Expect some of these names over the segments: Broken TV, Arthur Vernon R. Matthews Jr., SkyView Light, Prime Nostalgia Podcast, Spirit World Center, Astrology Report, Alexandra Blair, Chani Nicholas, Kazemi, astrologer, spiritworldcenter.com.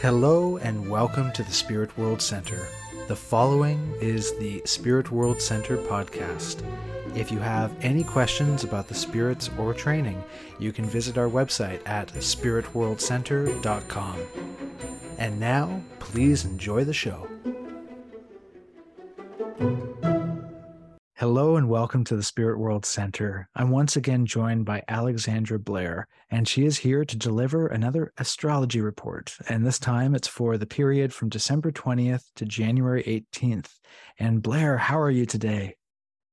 Hello and welcome to the Spirit World Center. The following is the Spirit World Center podcast. If you have any questions about the spirits or training, you can visit our website at spiritworldcenter.com. And now, please enjoy the show. Hello and welcome to the Spirit World Center. I'm once again joined by Alexandra Blair, and she is here to deliver another astrology report. And this time it's for the period from December 20th to January 18th. And Blair, how are you today?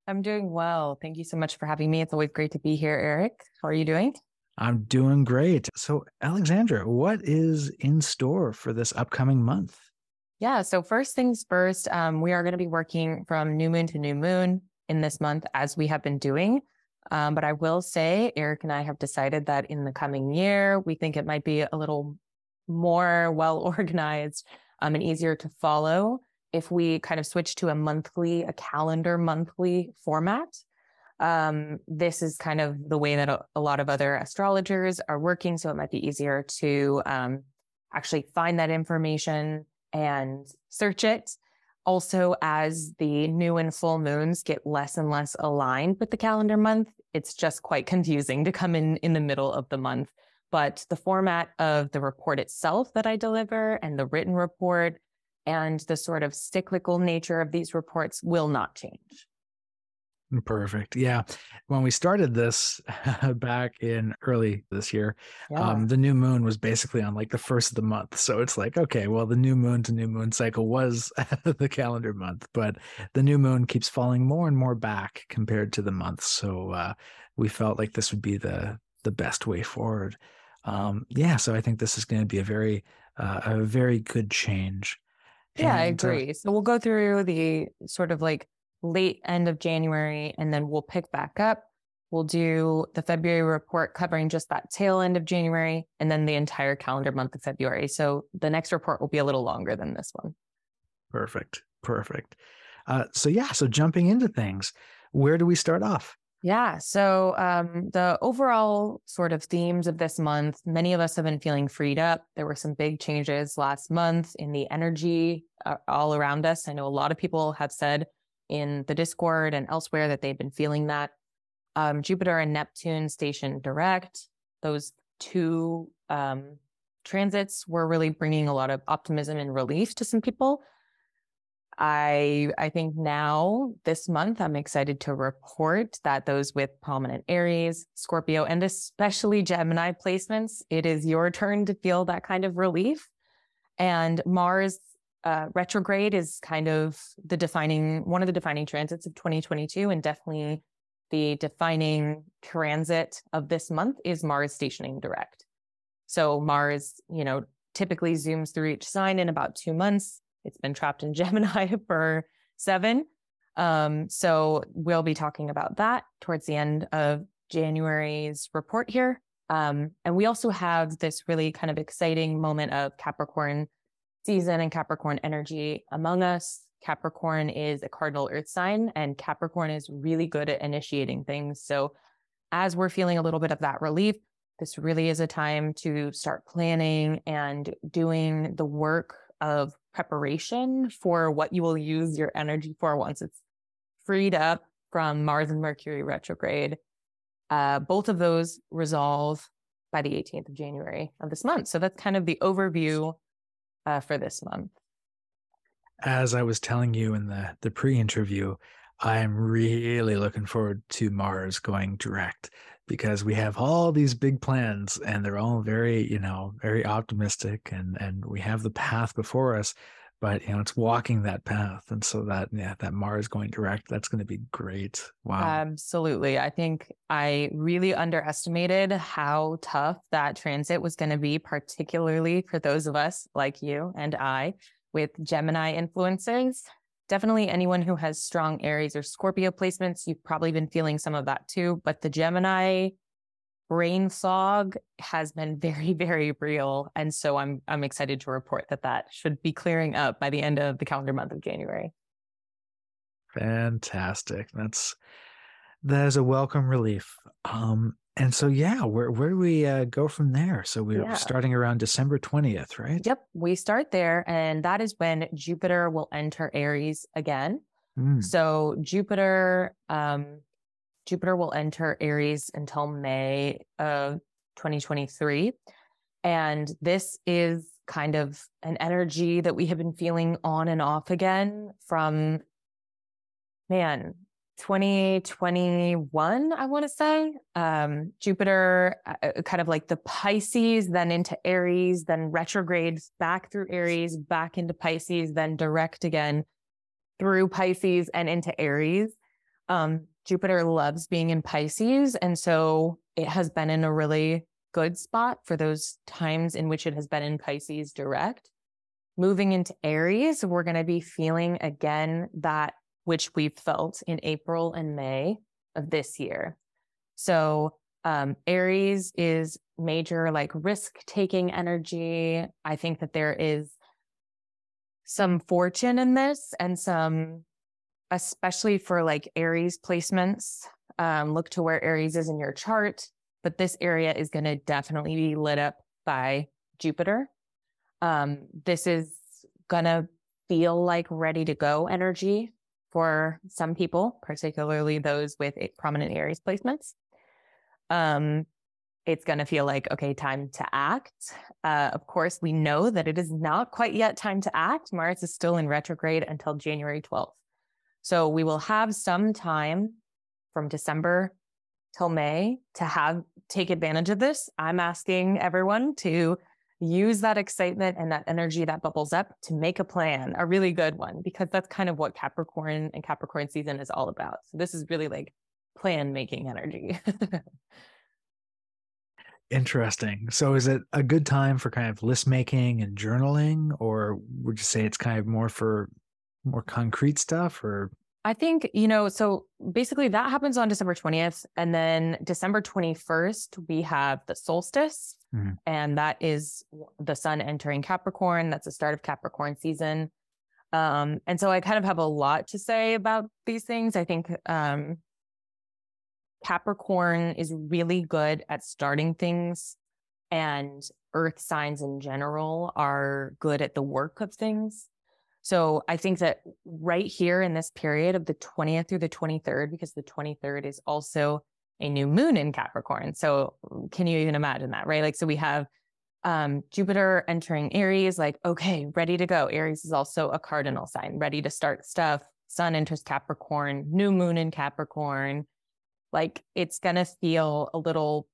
I'm doing well. Thank you so much for having me. It's always great to be here, Eric. How are you doing? I'm doing great. So, Alexandra, what is in store for this upcoming month? Yeah. So first things first, we are going to be working from new moon to new moon in this month, as we have been doing. But I will say, Eric and I have decided that in the coming year, we think it might be a little more well-organized and easier to follow if we kind of switch to a calendar monthly format. This is kind of the way that a lot of other astrologers are working. So it might be easier to actually find that information and search it. Also, as the new and full moons get less and less aligned with the calendar month, it's just quite confusing to come in the middle of the month. But the format of the report itself that I deliver and the written report and the sort of cyclical nature of these reports will not change. Perfect. Yeah. When we started this back in early this year, the new moon was basically on like the first of the month. So it's like, okay, well, the new moon to new moon cycle was the calendar month, but the new moon keeps falling more and more back compared to the month. So we felt like this would be the best way forward. So I think this is going to be a very good change. Yeah, I agree. So we'll go through the sort of like late end of January, and then we'll pick back up. We'll do the February report covering just that tail end of January, and then the entire calendar month of February. So the next report will be a little longer than this one. Perfect. So jumping into things, where do we start off? Yeah. So the overall sort of themes of this month, many of us have been feeling freed up. There were some big changes last month in the energy all around us. I know a lot of people have said in the Discord and elsewhere that they've been feeling that. Jupiter and Neptune stationed direct. Those two transits were really bringing a lot of optimism and relief to some people. I think now, this month, I'm excited to report that those with prominent Aries, Scorpio, and especially Gemini placements, it is your turn to feel that kind of relief. And Mars retrograde is kind of one of the defining transits of 2022, and definitely the defining transit of this month is Mars stationing direct. So Mars, typically zooms through each sign in about 2 months. It's been trapped in Gemini for 7. So we'll be talking about that towards the end of January's report here. And we also have this really kind of exciting moment of Capricorn season and Capricorn energy among us. Capricorn is a cardinal earth sign, and Capricorn is really good at initiating things. So as we're feeling a little bit of that relief, this really is a time to start planning and doing the work of preparation for what you will use your energy for once it's freed up from Mars and Mercury retrograde. Both of those resolve by the 18th of January of this month. So that's kind of the overview for this month. As I was telling you in the pre-interview, I'm really looking forward to Mars going direct, because we have all these big plans and they're all very, very optimistic, and we have the path before us, but it's walking that path. And so that Mars going direct, that's going to be great. Wow. Absolutely. I think I really underestimated how tough that transit was going to be, particularly for those of us like you and I with Gemini influences. Definitely anyone who has strong Aries or Scorpio placements, you've probably been feeling some of that too, but the Gemini brain fog has been very, very real. And so I'm excited to report that should be clearing up by the end of the calendar month of January. Fantastic. That is a welcome relief. And so, yeah, where do we go from there? So we're starting around December 20th, right? Yep. We start there. And that is when Jupiter will enter Aries again. Mm. So Jupiter will enter Aries until May of 2023. And this is kind of an energy that we have been feeling on and off again from, 2021, I want to say. Jupiter, kind of like the Pisces, then into Aries, then retrogrades back through Aries, back into Pisces, then direct again through Pisces and into Aries. Jupiter loves being in Pisces. And so it has been in a really good spot for those times in which it has been in Pisces direct. Moving into Aries, we're going to be feeling again that which we felt in April and May of this year. So Aries is major like risk-taking energy. I think that there is some fortune in this and some, especially for like Aries placements, look to where Aries is in your chart, but this area is going to definitely be lit up by Jupiter. This is going to feel like ready to go energy for some people, particularly those with prominent Aries placements. It's going to feel like, okay, time to act. Of course, we know that it is not quite yet time to act. Mars is still in retrograde until January 12th. So we will have some time from December till May to take advantage of this. I'm asking everyone to use that excitement and that energy that bubbles up to make a plan, a really good one, because that's kind of what Capricorn and Capricorn season is all about. So this is really like plan making energy. Interesting. So is it a good time for kind of list making and journaling, or would you say it's kind of more for more concrete stuff? Or I think, so basically that happens on December 20th. And then December 21st, we have the solstice. Mm-hmm. And that is the sun entering Capricorn. That's the start of Capricorn season. And so I kind of have a lot to say about these things. I think Capricorn is really good at starting things, and earth signs in general are good at the work of things. So I think that right here in this period of the 20th through the 23rd, because the 23rd is also a new moon in Capricorn. So can you even imagine that, right? Like, so we have Jupiter entering Aries, like, okay, ready to go. Aries is also a cardinal sign, ready to start stuff. Sun enters Capricorn, new moon in Capricorn. Like, it's going to feel a little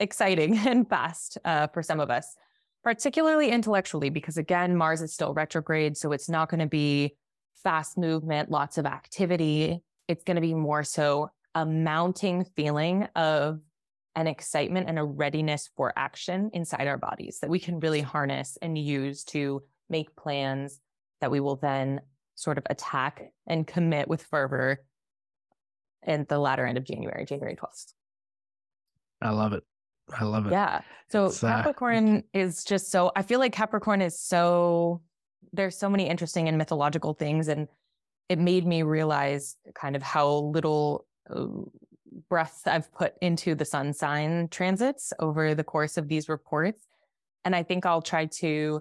exciting and fast for some of us, particularly intellectually, because again, Mars is still retrograde. So it's not going to be fast movement, lots of activity. It's going to be more so a mounting feeling of an excitement and a readiness for action inside our bodies that we can really harness and use to make plans that we will then sort of attack and commit with fervor at the latter end of January, January 12th. I love it. I love it. Yeah. So Capricorn is just so, I feel like Capricorn is so, there's so many interesting and mythological things. And it made me realize kind of how little breath I've put into the sun sign transits over the course of these reports. And I think I'll try to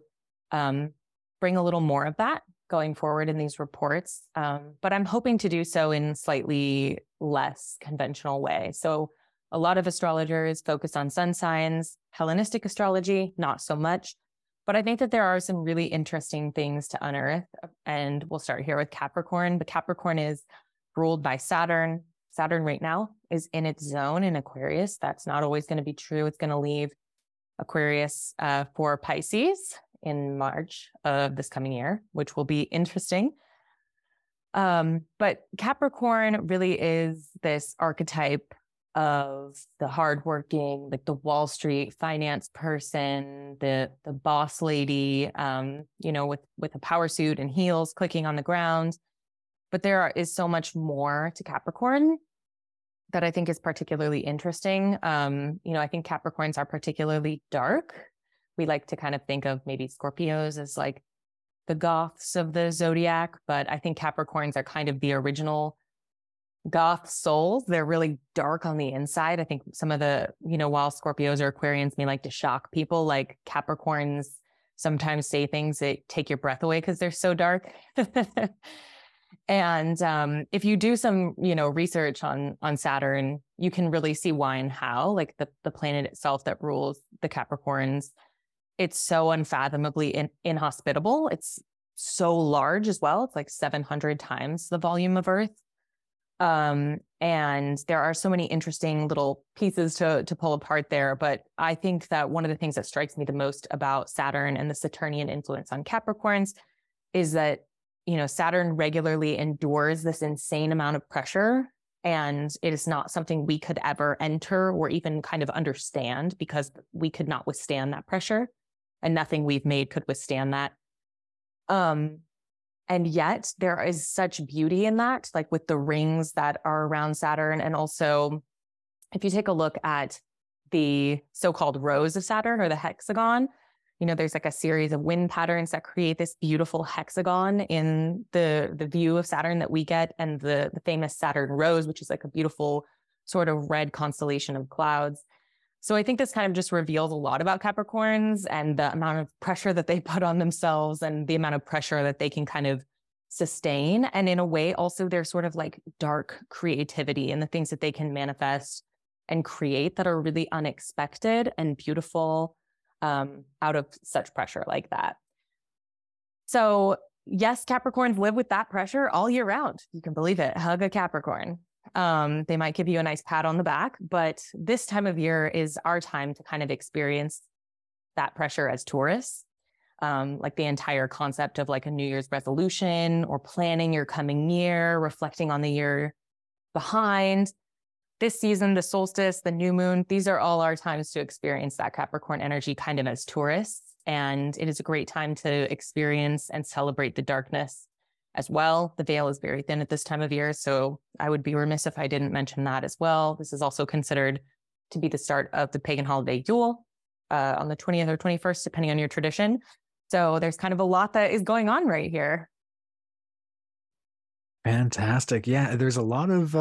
bring a little more of that going forward in these reports. But I'm hoping to do so in slightly less conventional way. So a lot of astrologers focus on sun signs, Hellenistic astrology, not so much. But I think that there are some really interesting things to unearth. And we'll start here with Capricorn. But Capricorn is ruled by Saturn. Saturn right now is in its zone in Aquarius. That's not always going to be true. It's going to leave Aquarius for Pisces in March of this coming year, which will be interesting. But Capricorn really is this archetype of the hardworking, like the Wall Street finance person, the boss lady, with a power suit and heels clicking on the ground. But there is so much more to Capricorn that I think is particularly interesting. I think Capricorns are particularly dark. We like to kind of think of maybe Scorpios as like the goths of the zodiac, but I think Capricorns are kind of the original goth souls. They're really dark on the inside. I think some of the, while Scorpios or Aquarians may like to shock people, like Capricorns sometimes say things that take your breath away because they're so dark. And if you do some, research on Saturn, you can really see why and how, like the planet itself that rules the Capricorns. It's so unfathomably inhospitable. It's so large as well. It's like 700 times the volume of Earth. And there are so many interesting little pieces to pull apart there. But I think that one of the things that strikes me the most about Saturn and the Saturnian influence on Capricorns is that, Saturn regularly endures this insane amount of pressure, and it is not something we could ever enter or even kind of understand because we could not withstand that pressure, and nothing we've made could withstand that. And yet there is such beauty in that, like with the rings that are around Saturn. And also, if you take a look at the so-called rows of Saturn or the hexagon, there's like a series of wind patterns that create this beautiful hexagon in the view of Saturn that we get, and the famous Saturn rose, which is like a beautiful sort of red constellation of clouds. So I think this kind of just reveals a lot about Capricorns and the amount of pressure that they put on themselves and the amount of pressure that they can kind of sustain. And in a way, also their sort of like dark creativity and the things that they can manifest and create that are really unexpected and beautiful out of such pressure like that. So yes, Capricorns live with that pressure all year round. You can believe it. Hug a Capricorn. They might give you a nice pat on the back, but this time of year is our time to kind of experience that pressure as tourists. Like the entire concept of like a New Year's resolution or planning your coming year, reflecting on the year behind. This season, the solstice, the new moon, these are all our times to experience that Capricorn energy kind of as tourists. And it is a great time to experience and celebrate the darkness as well. The veil is very thin at this time of year, so I would be remiss if I didn't mention that as well. This is also considered to be the start of the pagan holiday Yule on the 20th or 21st, depending on your tradition. So there's kind of a lot that is going on right here. Fantastic. Yeah, there's a lot of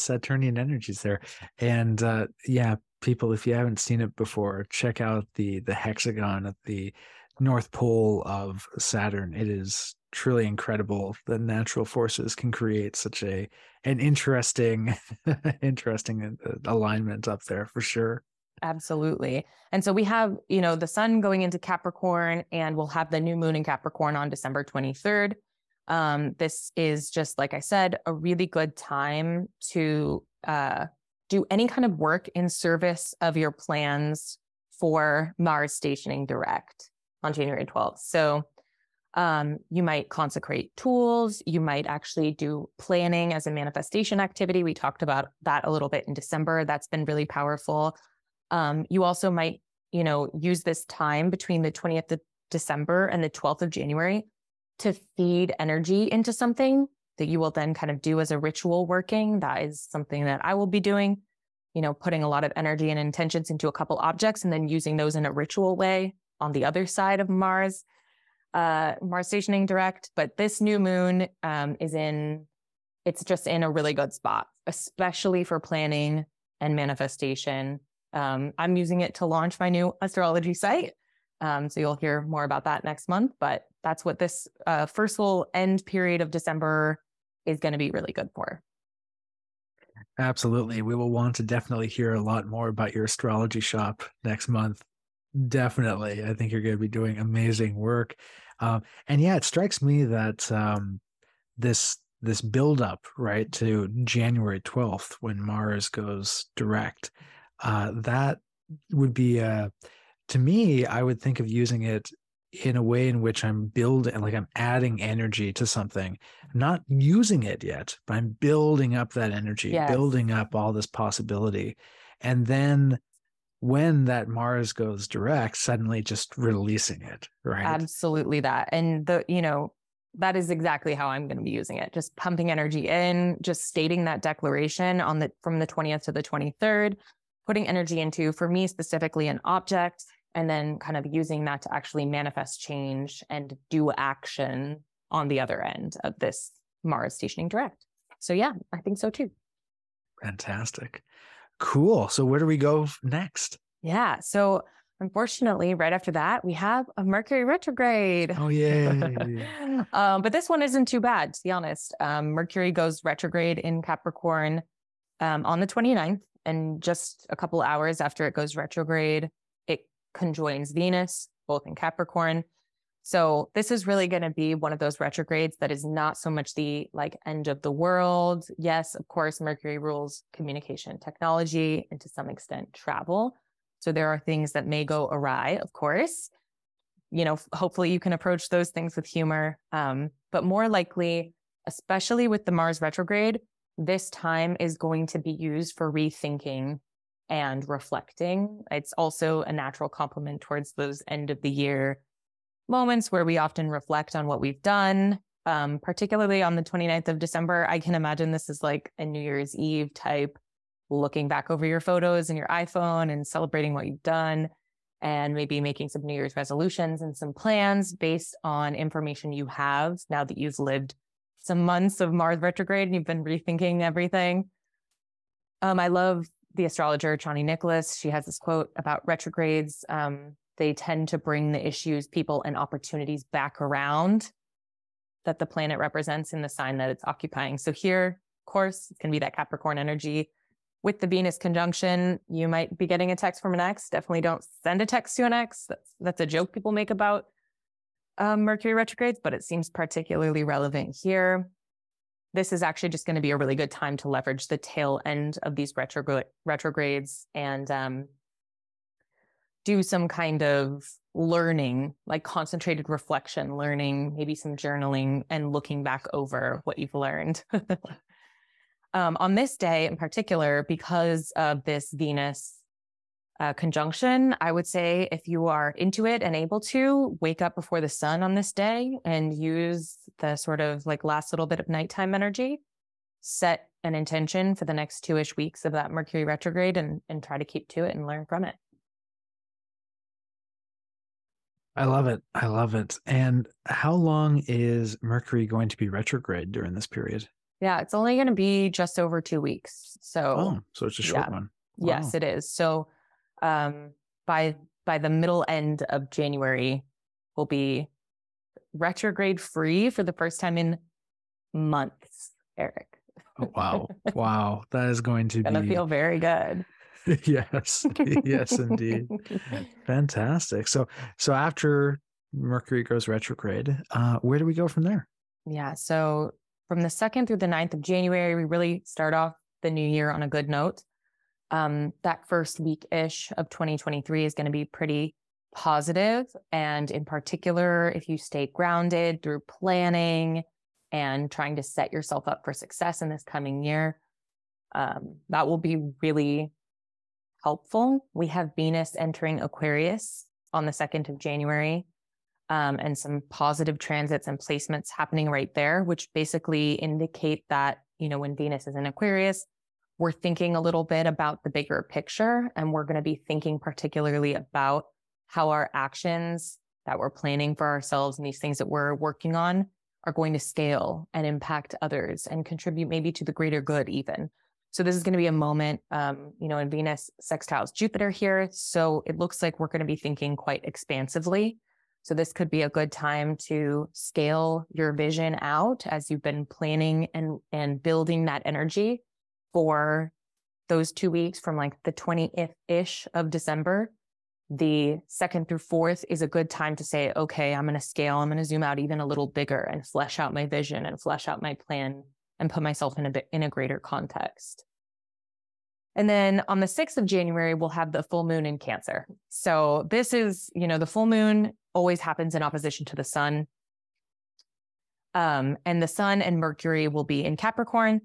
Saturnian energies there. And yeah, people, if you haven't seen it before, check out the hexagon at the North Pole of Saturn. It is truly incredible. The natural forces can create such an interesting, interesting alignment up there for sure. Absolutely. And so we have, the sun going into Capricorn, and we'll have the new moon in Capricorn on December 23rd. This is just, like I said, a really good time to do any kind of work in service of your plans for Mars stationing direct on January 12th. So you might consecrate tools. You might actually do planning as a manifestation activity. We talked about that a little bit in December. That's been really powerful. You also might, use this time between the 20th of December and the 12th of January to feed energy into something that you will then kind of do as a ritual working. That is something that I will be doing, putting a lot of energy and intentions into a couple objects and then using those in a ritual way on the other side of Mars. Mars stationing direct, but this new moon it's just in a really good spot, especially for planning and manifestation. I'm using it to launch my new astrology site. So you'll hear more about that next month, but that's what this first little end period of December is going to be really good for. Absolutely. We will want to definitely hear a lot more about your astrology shop next month. Definitely. I think you're going to be doing amazing work. And yeah, it strikes me that this buildup, right, to January 12th when Mars goes direct, that would be, to me, I would think of using it in a way in which I'm building, like I'm adding energy to something. I'm not using it yet, but I'm building up that energy, yes, building up all this possibility. And then when that Mars goes direct, suddenly just releasing it, right? Absolutely that. And that is exactly how I'm going to be using it. Just pumping energy in, just stating that declaration from the 20th to the 23rd, putting energy into, for me specifically, an object, and then kind of using that to actually manifest change and do action on the other end of this Mars stationing direct. So yeah, I think so too. Fantastic. Cool. So where do we go next? Yeah. So unfortunately, right after that, we have a Mercury retrograde. Oh, yeah. But this one isn't too bad, to be honest. Mercury goes retrograde in Capricorn on the 29th. And just a couple hours after it goes retrograde, it conjoins Venus, both in Capricorn. So this is really going to be one of those retrogrades that is not so much the like end of the world. Yes, of course, Mercury rules communication, technology, and to some extent travel. So there are things that may go awry, of course. You know, hopefully you can approach those things with humor. But more likely, especially with the Mars retrograde, this time is going to be used for rethinking and reflecting. It's also a natural complement towards those end of the year moments where we often reflect on what we've done, particularly on the 29th of December. I can imagine this is like a New Year's Eve type, looking back over your photos and your iPhone and celebrating what you've done, and maybe making some New Year's resolutions and some plans based on information you have now that you've lived some months of Mars retrograde and you've been rethinking everything. I love the astrologer Chani Nicholas. She has this quote about retrogrades. They tend to bring the issues, people, and opportunities back around that the planet represents in the sign that it's occupying. So here, of course, it's going to be that Capricorn energy. With the Venus conjunction, you might be getting a text from an ex. Definitely don't send a text to an ex. That's a joke people make about Mercury retrogrades, but it seems particularly relevant here. This is actually just going to be a really good time to leverage the tail end of these retrogrades and do some kind of learning, like concentrated reflection, learning, maybe some journaling and looking back over what you've learned. On this day in particular, because of this Venus conjunction, I would say if you are into it and able to, wake up before the sun on this day and use the sort of like last little bit of nighttime energy. Set an intention for the next two-ish weeks of that Mercury retrograde and try to keep to it and learn from it. I love it. I love it. And how long is Mercury going to be retrograde during this period? Yeah, it's only going to be just over 2 weeks. So it's a short one. Wow. Yes, it is. So by the middle end of January, we'll be retrograde free for the first time in months, Eric. Oh, wow. Wow. That is going to be... It's going to feel very good. Yes. Yes, indeed. Fantastic. So after Mercury goes retrograde, where do we go from there? Yeah, so... From the 2nd through the 9th of January, we really start off the new year on a good note. That first week-ish of 2023 is going to be pretty positive. And in particular, if you stay grounded through planning and trying to set yourself up for success in this coming year, that will be really helpful. We have Venus entering Aquarius on the 2nd of January. And some positive transits and placements happening right there, which basically indicate that, you know, when Venus is in Aquarius, we're thinking a little bit about the bigger picture, and we're going to be thinking particularly about how our actions that we're planning for ourselves and these things that we're working on are going to scale and impact others and contribute maybe to the greater good even. So this is going to be a moment, you know, and Venus sextiles Jupiter here. So it looks like we're going to be thinking quite expansively. So this could be a good time to scale your vision out as you've been planning and building that energy for those 2 weeks from like the 20th-ish of December. The 2nd through 4th is a good time to say, okay, I'm going to scale. I'm going to zoom out even a little bigger and flesh out my vision and flesh out my plan and put myself in a greater context. And then on the 6th of January, we'll have the full moon in Cancer. So this is, you know, the full moon always happens in opposition to the sun. And the sun and Mercury will be in Capricorn.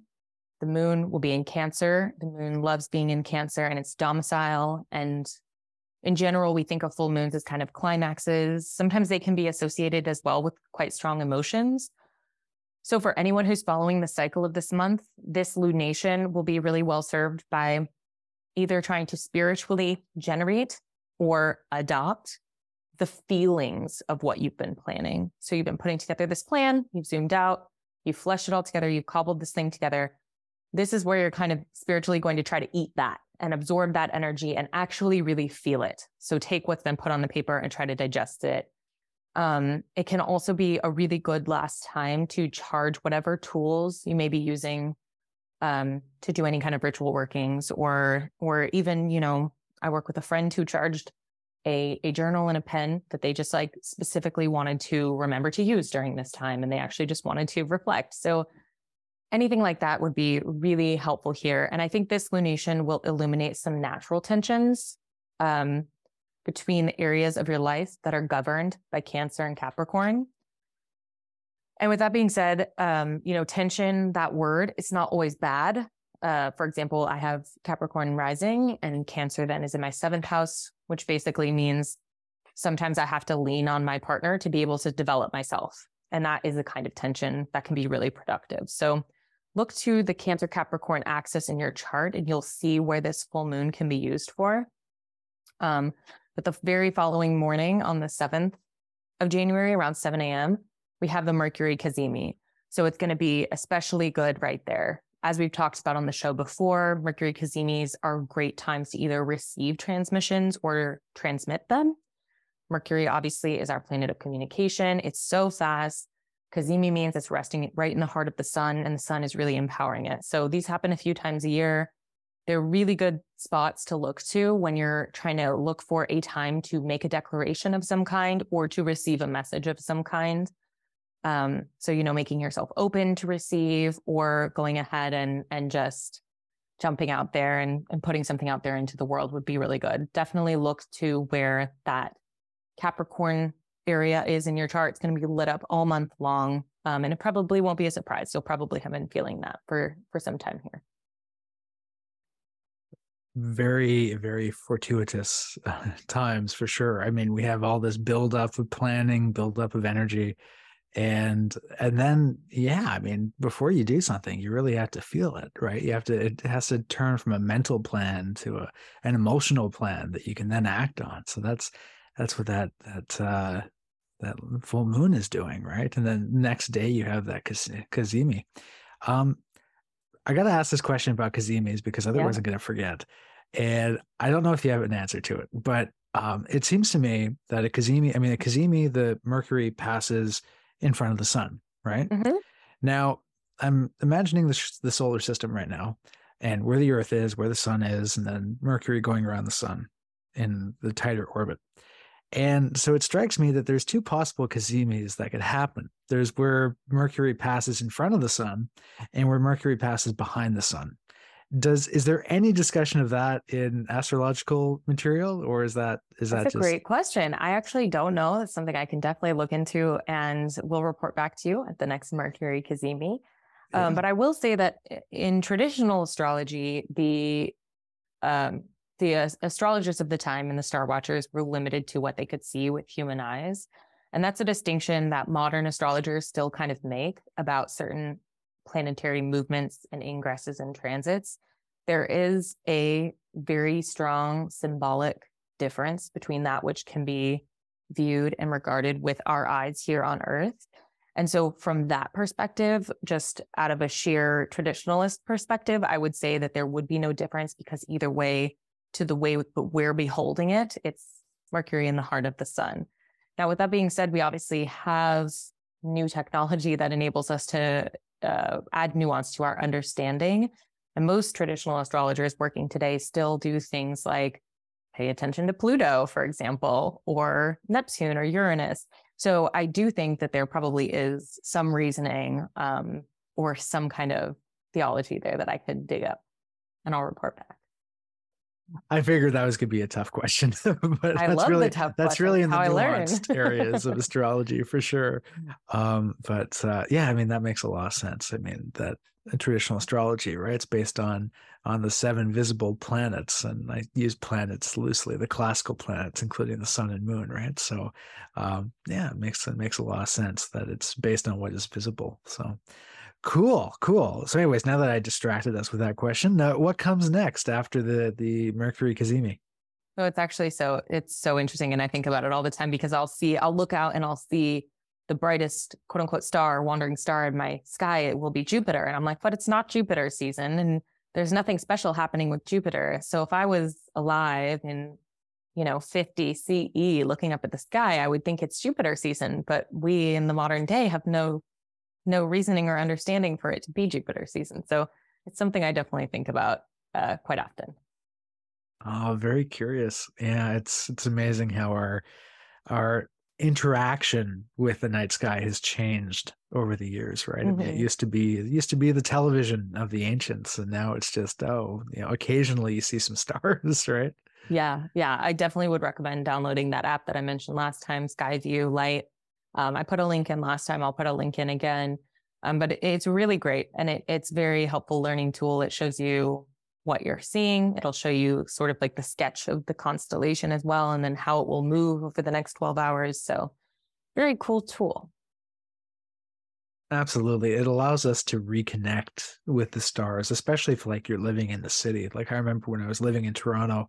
The moon will be in Cancer. The moon loves being in Cancer and its domicile. And in general, we think of full moons as kind of climaxes. Sometimes they can be associated as well with quite strong emotions. So for anyone who's following the cycle of this month, this lunation will be really well served by either trying to spiritually generate or adopt the feelings of what you've been planning. So you've been putting together this plan, you've zoomed out, you flesh it all together, you've cobbled this thing together. This is where you're kind of spiritually going to try to eat that and absorb that energy and actually really feel it. So take what's been put on the paper and try to digest it. It can also be a really good last time to charge whatever tools you may be using to do any kind of ritual workings, or even, you know, I work with a friend who charged a journal and a pen that they just like specifically wanted to remember to use during this time. And they actually just wanted to reflect. So anything like that would be really helpful here. And I think this lunation will illuminate some natural tensions between the areas of your life that are governed by Cancer and Capricorn. And with that being said, you know, tension, that word, it's not always bad. For example, I have Capricorn rising and Cancer then is in my 7th house, which basically means sometimes I have to lean on my partner to be able to develop myself. And that is the kind of tension that can be really productive. So look to the Cancer Capricorn axis in your chart and you'll see where this full moon can be used for. But the very following morning on the 7th of January around 7 a.m., we have the Mercury Kazemi. So it's going to be especially good right there. As we've talked about on the show before, Mercury Kazemis are great times to either receive transmissions or transmit them. Mercury obviously is our planet of communication. It's so fast. Kazemi means it's resting right in the heart of the sun, and the sun is really empowering it. So these happen a few times a year. They're really good spots to look to when you're trying to look for a time to make a declaration of some kind or to receive a message of some kind. So, you know, making yourself open to receive or going ahead and just jumping out there and putting something out there into the world would be really good. Definitely look to where that Capricorn area is in your chart. It's going to be lit up all month long. And it probably won't be a surprise. You'll probably have been feeling that for some time here. Very, very fortuitous times for sure. I mean, we have all this buildup of planning, buildup of energy. And then, yeah, I mean, before you do something, you really have to feel it, right? You have to, it has to turn from a mental plan to an emotional plan that you can then act on. So that's what that full moon is doing, right? And then next day you have that Kazemi. I got to ask this question about Kazemis because otherwise I'm going to forget. And I don't know if you have an answer to it, but it seems to me that a Kazemi, the Mercury passes in front of the sun, right? Mm-hmm. Now, I'm imagining the solar system right now and where the Earth is, where the sun is, and then Mercury going around the sun in the tighter orbit. And so it strikes me that there's two possible Kazemis that could happen. There's where Mercury passes in front of the sun and where Mercury passes behind the sun. Is there any discussion of that in astrological material, or that's a great question. I actually don't know. That's something I can definitely look into and we'll report back to you at the next Mercury Kazemi. But I will say that in traditional astrology, the astrologers of the time and the star watchers were limited to what they could see with human eyes. And that's a distinction that modern astrologers still kind of make about certain planetary movements and ingresses and transits. There is a very strong symbolic difference between that which can be viewed and regarded with our eyes here on Earth. And so from that perspective, just out of a sheer traditionalist perspective, I would say that there would be no difference, because either way, to the way we're beholding it, it's Mercury in the heart of the sun. Now, with that being said, we obviously have new technology that enables us to add nuance to our understanding. And most traditional astrologers working today still do things like pay attention to Pluto, for example, or Neptune or Uranus. So I do think that there probably is some reasoning or some kind of theology there that I could dig up, and I'll report back. I figured that was going to be a tough question, but I love the tough question. That's really in the nuanced areas of astrology for sure. Yeah, I mean, that makes a lot of sense. I mean, that traditional astrology, right? It's based on the 7 visible planets, and I use planets loosely, the classical planets, including the sun and moon, right? So, yeah, it makes a lot of sense that it's based on what is visible. So. Cool. So anyways, now that I distracted us with that question, what comes next after the Mercury Kazemi? So it's so interesting. And I think about it all the time, because I'll look out and I'll see the brightest quote unquote star, wandering star in my sky, it will be Jupiter. And I'm like, but it's not Jupiter season and there's nothing special happening with Jupiter. So if I was alive in, 50 CE looking up at the sky, I would think it's Jupiter season, but we in the modern day have no reasoning or understanding for it to be Jupiter season. So it's something I definitely think about quite often. Oh, very curious. Yeah, it's amazing how our interaction with the night sky has changed over the years, right? Mm-hmm. I mean, it used to be the television of the ancients, and now it's just, occasionally you see some stars, right? Yeah. I definitely would recommend downloading that app that I mentioned last time, SkyView Light. I put a link in last time. I'll put a link in again. But it's really great, and it's very helpful learning tool. It shows you what you're seeing. It'll show you sort of like the sketch of the constellation as well, and then how it will move over the next 12 hours. So very cool tool. Absolutely. It allows us to reconnect with the stars, especially if you're living in the city. Like I remember when I was living in Toronto,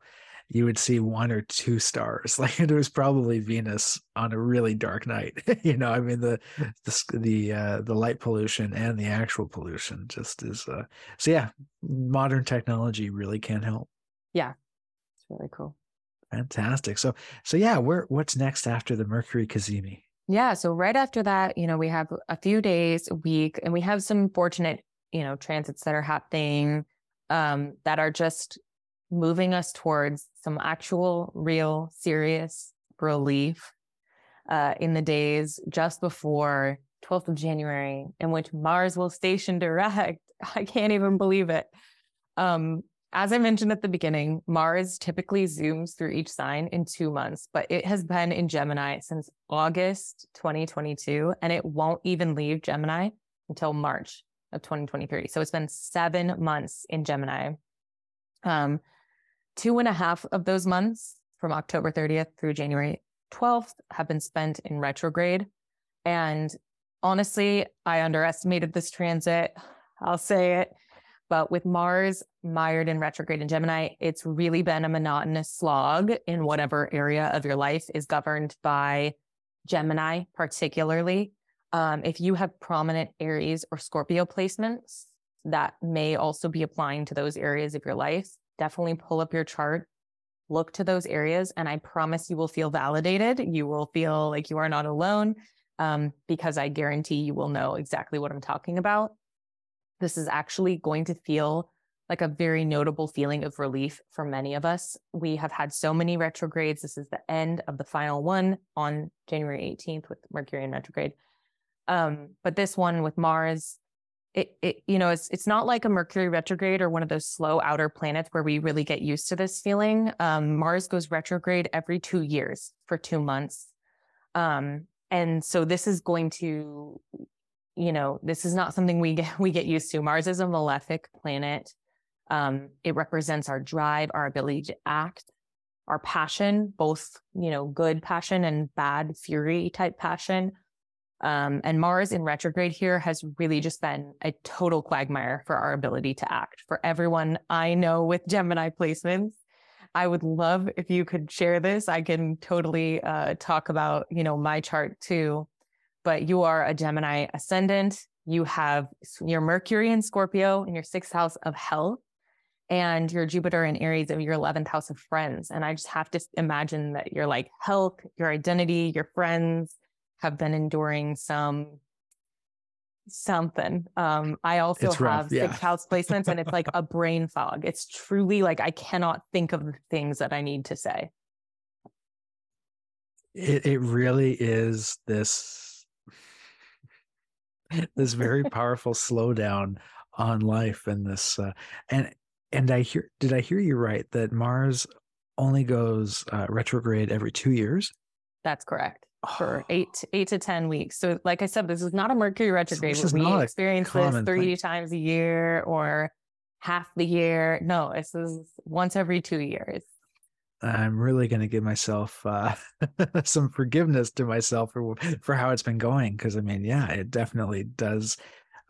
you would see one or two stars. Like it was probably Venus on a really dark night. I mean, the light pollution and the actual pollution just is. So yeah, modern technology really can help. Yeah, it's really cool. Fantastic. So yeah, what's next after the Mercury Kazemi? Yeah. So right after that, we have a few days, a week, and we have some fortunate, transits that are happening that are just moving us towards some actual, real, serious relief in the days just before 12th of January, in which Mars will station direct. I can't even believe it. As I mentioned at the beginning, Mars typically zooms through each sign in 2 months, but it has been in Gemini since August 2022, and it won't even leave Gemini until March of 2023. So it's been 7 months in Gemini. 2.5 of those months, from October 30th through January 12th, have been spent in retrograde. And honestly, I underestimated this transit. I'll say it. But with Mars mired in retrograde in Gemini, it's really been a monotonous slog in whatever area of your life is governed by Gemini, particularly. If you have prominent Aries or Scorpio placements, that may also be applying to those areas of your life. Definitely pull up your chart, look to those areas, and I promise you will feel validated. You will feel like you are not alone, because I guarantee you will know exactly what I'm talking about. This is actually going to feel like a very notable feeling of relief for many of us. We have had so many retrogrades. This is the end of the final one on January 18th with Mercury in retrograde. But this one with Mars, it's not like a Mercury retrograde or one of those slow outer planets where we really get used to this feeling. Mars goes retrograde every 2 years for 2 months. And so this is going to, this is not something we get used to. Mars is a malefic planet. It represents our drive, our ability to act, our passion, both, good passion and bad fury type passion. And Mars in retrograde here has really just been a total quagmire for our ability to act. For everyone I know with Gemini placements, I would love if you could share this. I can totally talk about, my chart too, but you are a Gemini ascendant. You have your Mercury in Scorpio in your 6th house of health, and your Jupiter in Aries in your 11th house of friends. And I just have to imagine that your health, your identity, your friends have been enduring something. I also have 6th house placements, and it's like a brain fog. It's truly I cannot think of the things that I need to say. It really is this very powerful slowdown on life, and this and did I hear you right that Mars only goes retrograde every 2 years? That's correct. For eight to 10 weeks. So like I said, this is not a Mercury retrograde. We experience this 3 times a year or half the year. No, this is once every 2 years. I'm really going to give myself some forgiveness to myself for how it's been going. Because it definitely does.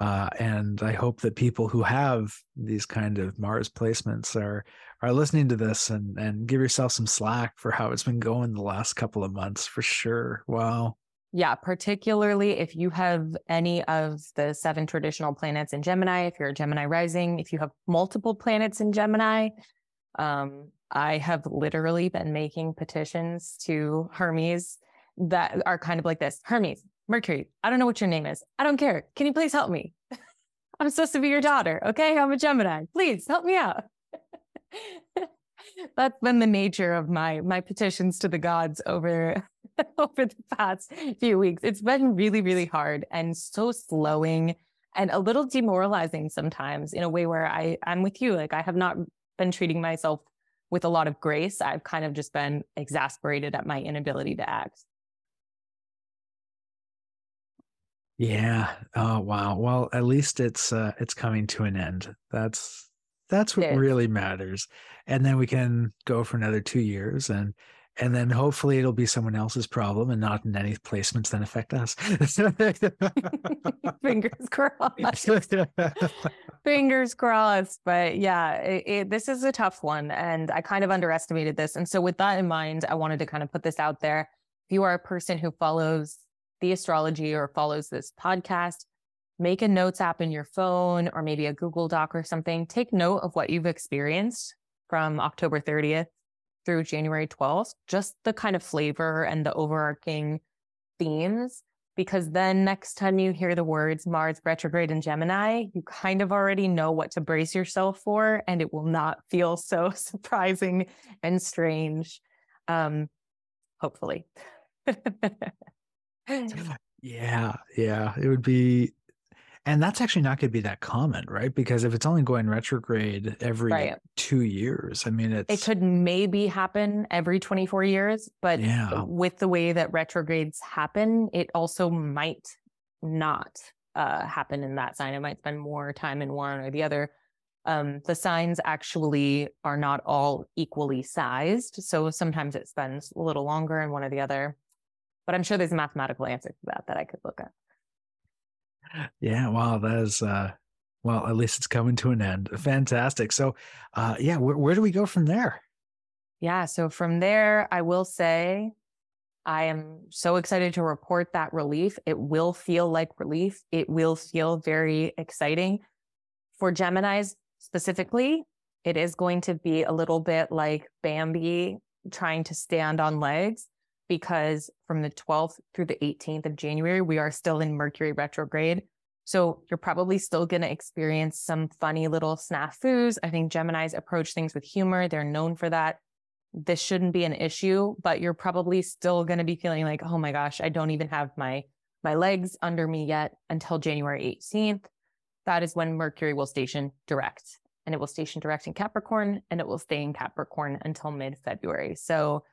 And I hope that people who have these kind of Mars placements are listening to this and give yourself some slack for how it's been going the last couple of months, for sure. Wow. Yeah, particularly if you have any of the 7 traditional planets in Gemini, if you're a Gemini rising, if you have multiple planets in Gemini. I have literally been making petitions to Hermes that are kind of like this. Hermes, Mercury, I don't know what your name is. I don't care. Can you please help me? I'm supposed to be your daughter. Okay, I'm a Gemini. Please help me out. That's been the nature of my petitions to the gods over the past few weeks. It's been really, really hard and so slowing and a little demoralizing sometimes in a way where I'm with you. Like I have not been treating myself with a lot of grace. I've kind of just been exasperated at my inability to act. Yeah. Oh, wow. Well, at least it's coming to an end. That's what really matters. And then we can go for another 2 years and then hopefully it'll be someone else's problem and not in any placements that affect us. Fingers crossed. Fingers crossed. But yeah, this is a tough one. And I kind of underestimated this. And so with that in mind, I wanted to kind of put this out there. If you are a person who follows the astrology or follows this podcast, make a notes app in your phone or maybe a Google Doc or something. Take note of what you've experienced from October 30th through January 12th, just the kind of flavor and the overarching themes, because then next time you hear the words Mars retrograde in Gemini, you kind of already know what to brace yourself for, and it will not feel so surprising and strange, hopefully. Yeah, it would be. And that's actually not going to be that common, right? Because if it's only going retrograde every 2 years, I mean, it could maybe happen every 24 years, but with the way that retrogrades happen, it also might not happen in that sign. It might spend more time in one or the other. The signs actually are not all equally sized. So sometimes it spends a little longer in one or the other, but I'm sure there's a mathematical answer to that I could look at. Yeah. Wow. That is, well, at least it's coming to an end. Fantastic. So, where do we go from there? Yeah. So from there, I will say I am so excited to report that relief. It will feel like relief. It will feel very exciting. For Geminis specifically, it is going to be a little bit like Bambi trying to stand on legs, because from the 12th through the 18th of January, we are still in Mercury retrograde. So you're probably still going to experience some funny little snafus. I think Geminis approach things with humor. They're known for that. This shouldn't be an issue, but you're probably still going to be feeling like, oh my gosh, I don't even have my legs under me yet until January 18th. That is when Mercury will station direct, and it will station direct in Capricorn, and it will stay in Capricorn until mid-February. So,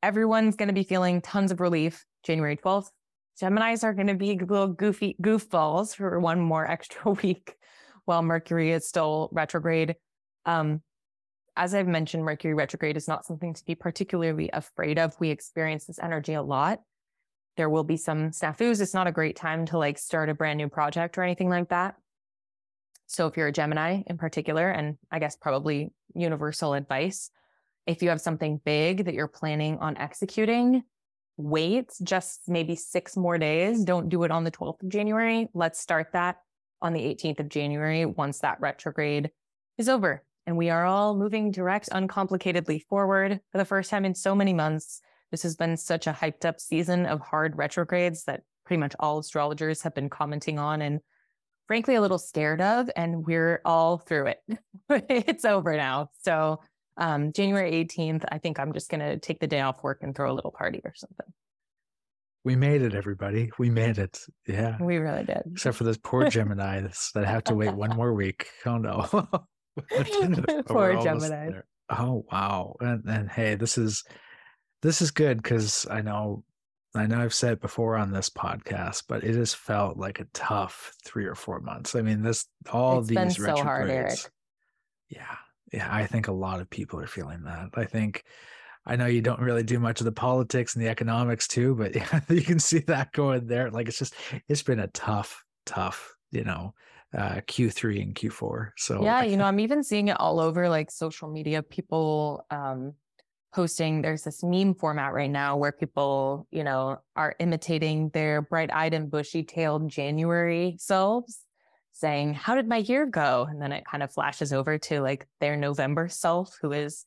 everyone's going to be feeling tons of relief January 12th. Geminis are going to be little goofballs for one more extra week while Mercury is still retrograde. As I've mentioned, Mercury retrograde is not something to be particularly afraid of. We experience this energy a lot. There will be some snafus. It's not a great time to like start a brand new project or anything like that. So if you're a Gemini in particular, and I guess probably universal advice, if you have something big that you're planning on executing, wait just maybe 6 more days. Don't do it on the 12th of January. Let's start that on the 18th of January once that retrograde is over. And we are all moving direct, uncomplicatedly forward for the first time in so many months. This has been such a hyped up season of hard retrogrades that pretty much all astrologers have been commenting on and frankly a little scared of, and we're all through it. It's over now. So January 18th, I think I'm just going to take the day off work and throw a little party or something. We made it, everybody. We made it. Yeah. We really did. Except for those poor Geminis that have to wait one more week. Oh, no. Poor Geminis. Oh, wow. And hey, this is good, because I know I've said it before on this podcast, but it has felt like a tough 3 or 4 months. I mean, it's these been so retrogrades. Hard, Eric. Yeah. Yeah, I think a lot of people are feeling that. I know you don't really do much of the politics and the economics too, but yeah, you can see that going there. Like it's been a tough, Q3 and Q4. So yeah, I'm even seeing it all over like social media. People hosting, there's this meme format right now where people, you know, are imitating their bright-eyed and bushy-tailed January selves, saying, how did my year go? And then it kind of flashes over to like their November self, who is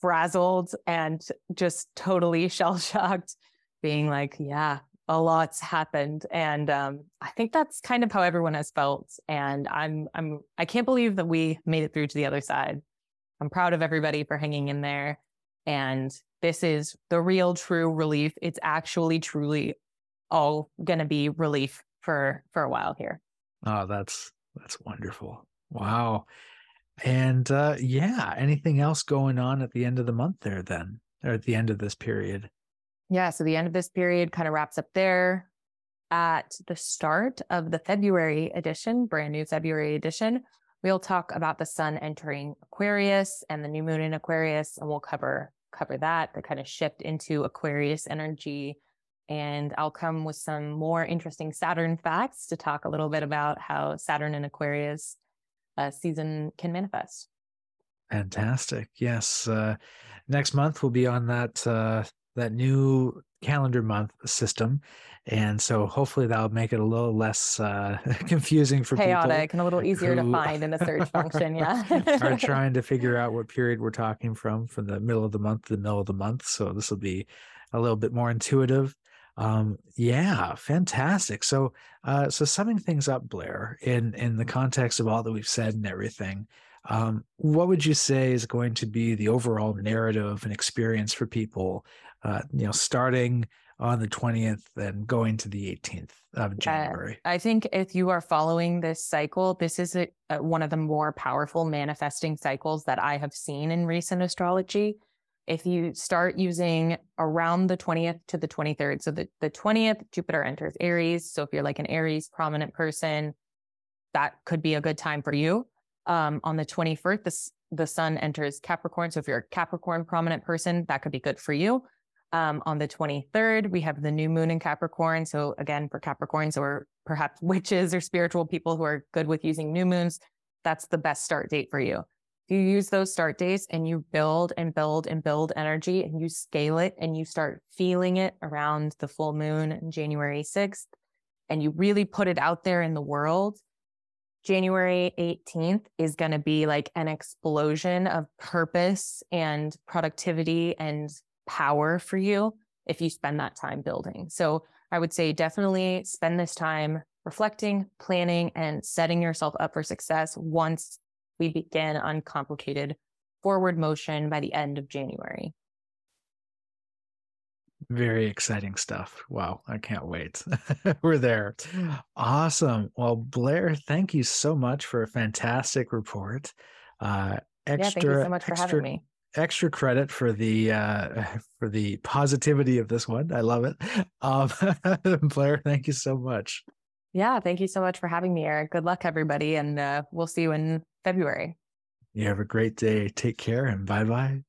frazzled and just totally shell-shocked, being like, yeah, a lot's happened. And I think that's kind of how everyone has felt. And I can't believe that we made it through to the other side. I'm proud of everybody for hanging in there. And this is the real, true relief. It's actually, truly all going to be relief for a while here. Oh, that's wonderful. Wow. And yeah, anything else going on at the end of the month there then, or at the end of this period? Yeah, so the end of this period kind of wraps up there. At the start of the February edition, brand new February edition, we'll talk about the sun entering Aquarius and the new moon in Aquarius, and we'll cover that, the kind of shift into Aquarius energy. And I'll come with some more interesting Saturn facts to talk a little bit about how Saturn and Aquarius season can manifest. Fantastic. Yes. Next month we'll be on that new calendar month system. And so hopefully that'll make it a little less confusing for chaotic people. And a little easier to find in the search function. Yeah. Are trying to figure out what period we're talking from the middle of the month to the middle of the month. So this will be a little bit more intuitive. Yeah, fantastic. So, so summing things up, Blair, in the context of all that we've said and everything, what would you say is going to be the overall narrative and experience for people, you know, starting on the 20th and going to the 18th of January? I think if you are following this cycle, this is one of the more powerful manifesting cycles that I have seen in recent astrology. If you start using around the 20th to the 23rd, so the 20th, Jupiter enters Aries. So if you're like an Aries prominent person, that could be a good time for you. On the 21st, the sun enters Capricorn. So if you're a Capricorn prominent person, that could be good for you. On the 23rd, we have the new moon in Capricorn. So again, for Capricorns or perhaps witches or spiritual people who are good with using new moons, that's the best start date for you. You use those start dates and you build and build and build energy and you scale it and you start feeling it around the full moon on January 6th and you really put it out there in the world. January 18th is going to be like an explosion of purpose and productivity and power for you if you spend that time building. So I would say definitely spend this time reflecting, planning, and setting yourself up for success once we begin uncomplicated forward motion by the end of January. Very exciting stuff. Wow. I can't wait. We're there. Awesome. Well, Blair, thank you so much for a fantastic report. Thank you so much for having me. Extra credit for the positivity of this one. I love it. Blair, thank you so much. Yeah, thank you so much for having me, Eric. Good luck, everybody, and we'll see you in February. You have a great day. Take care, and bye-bye.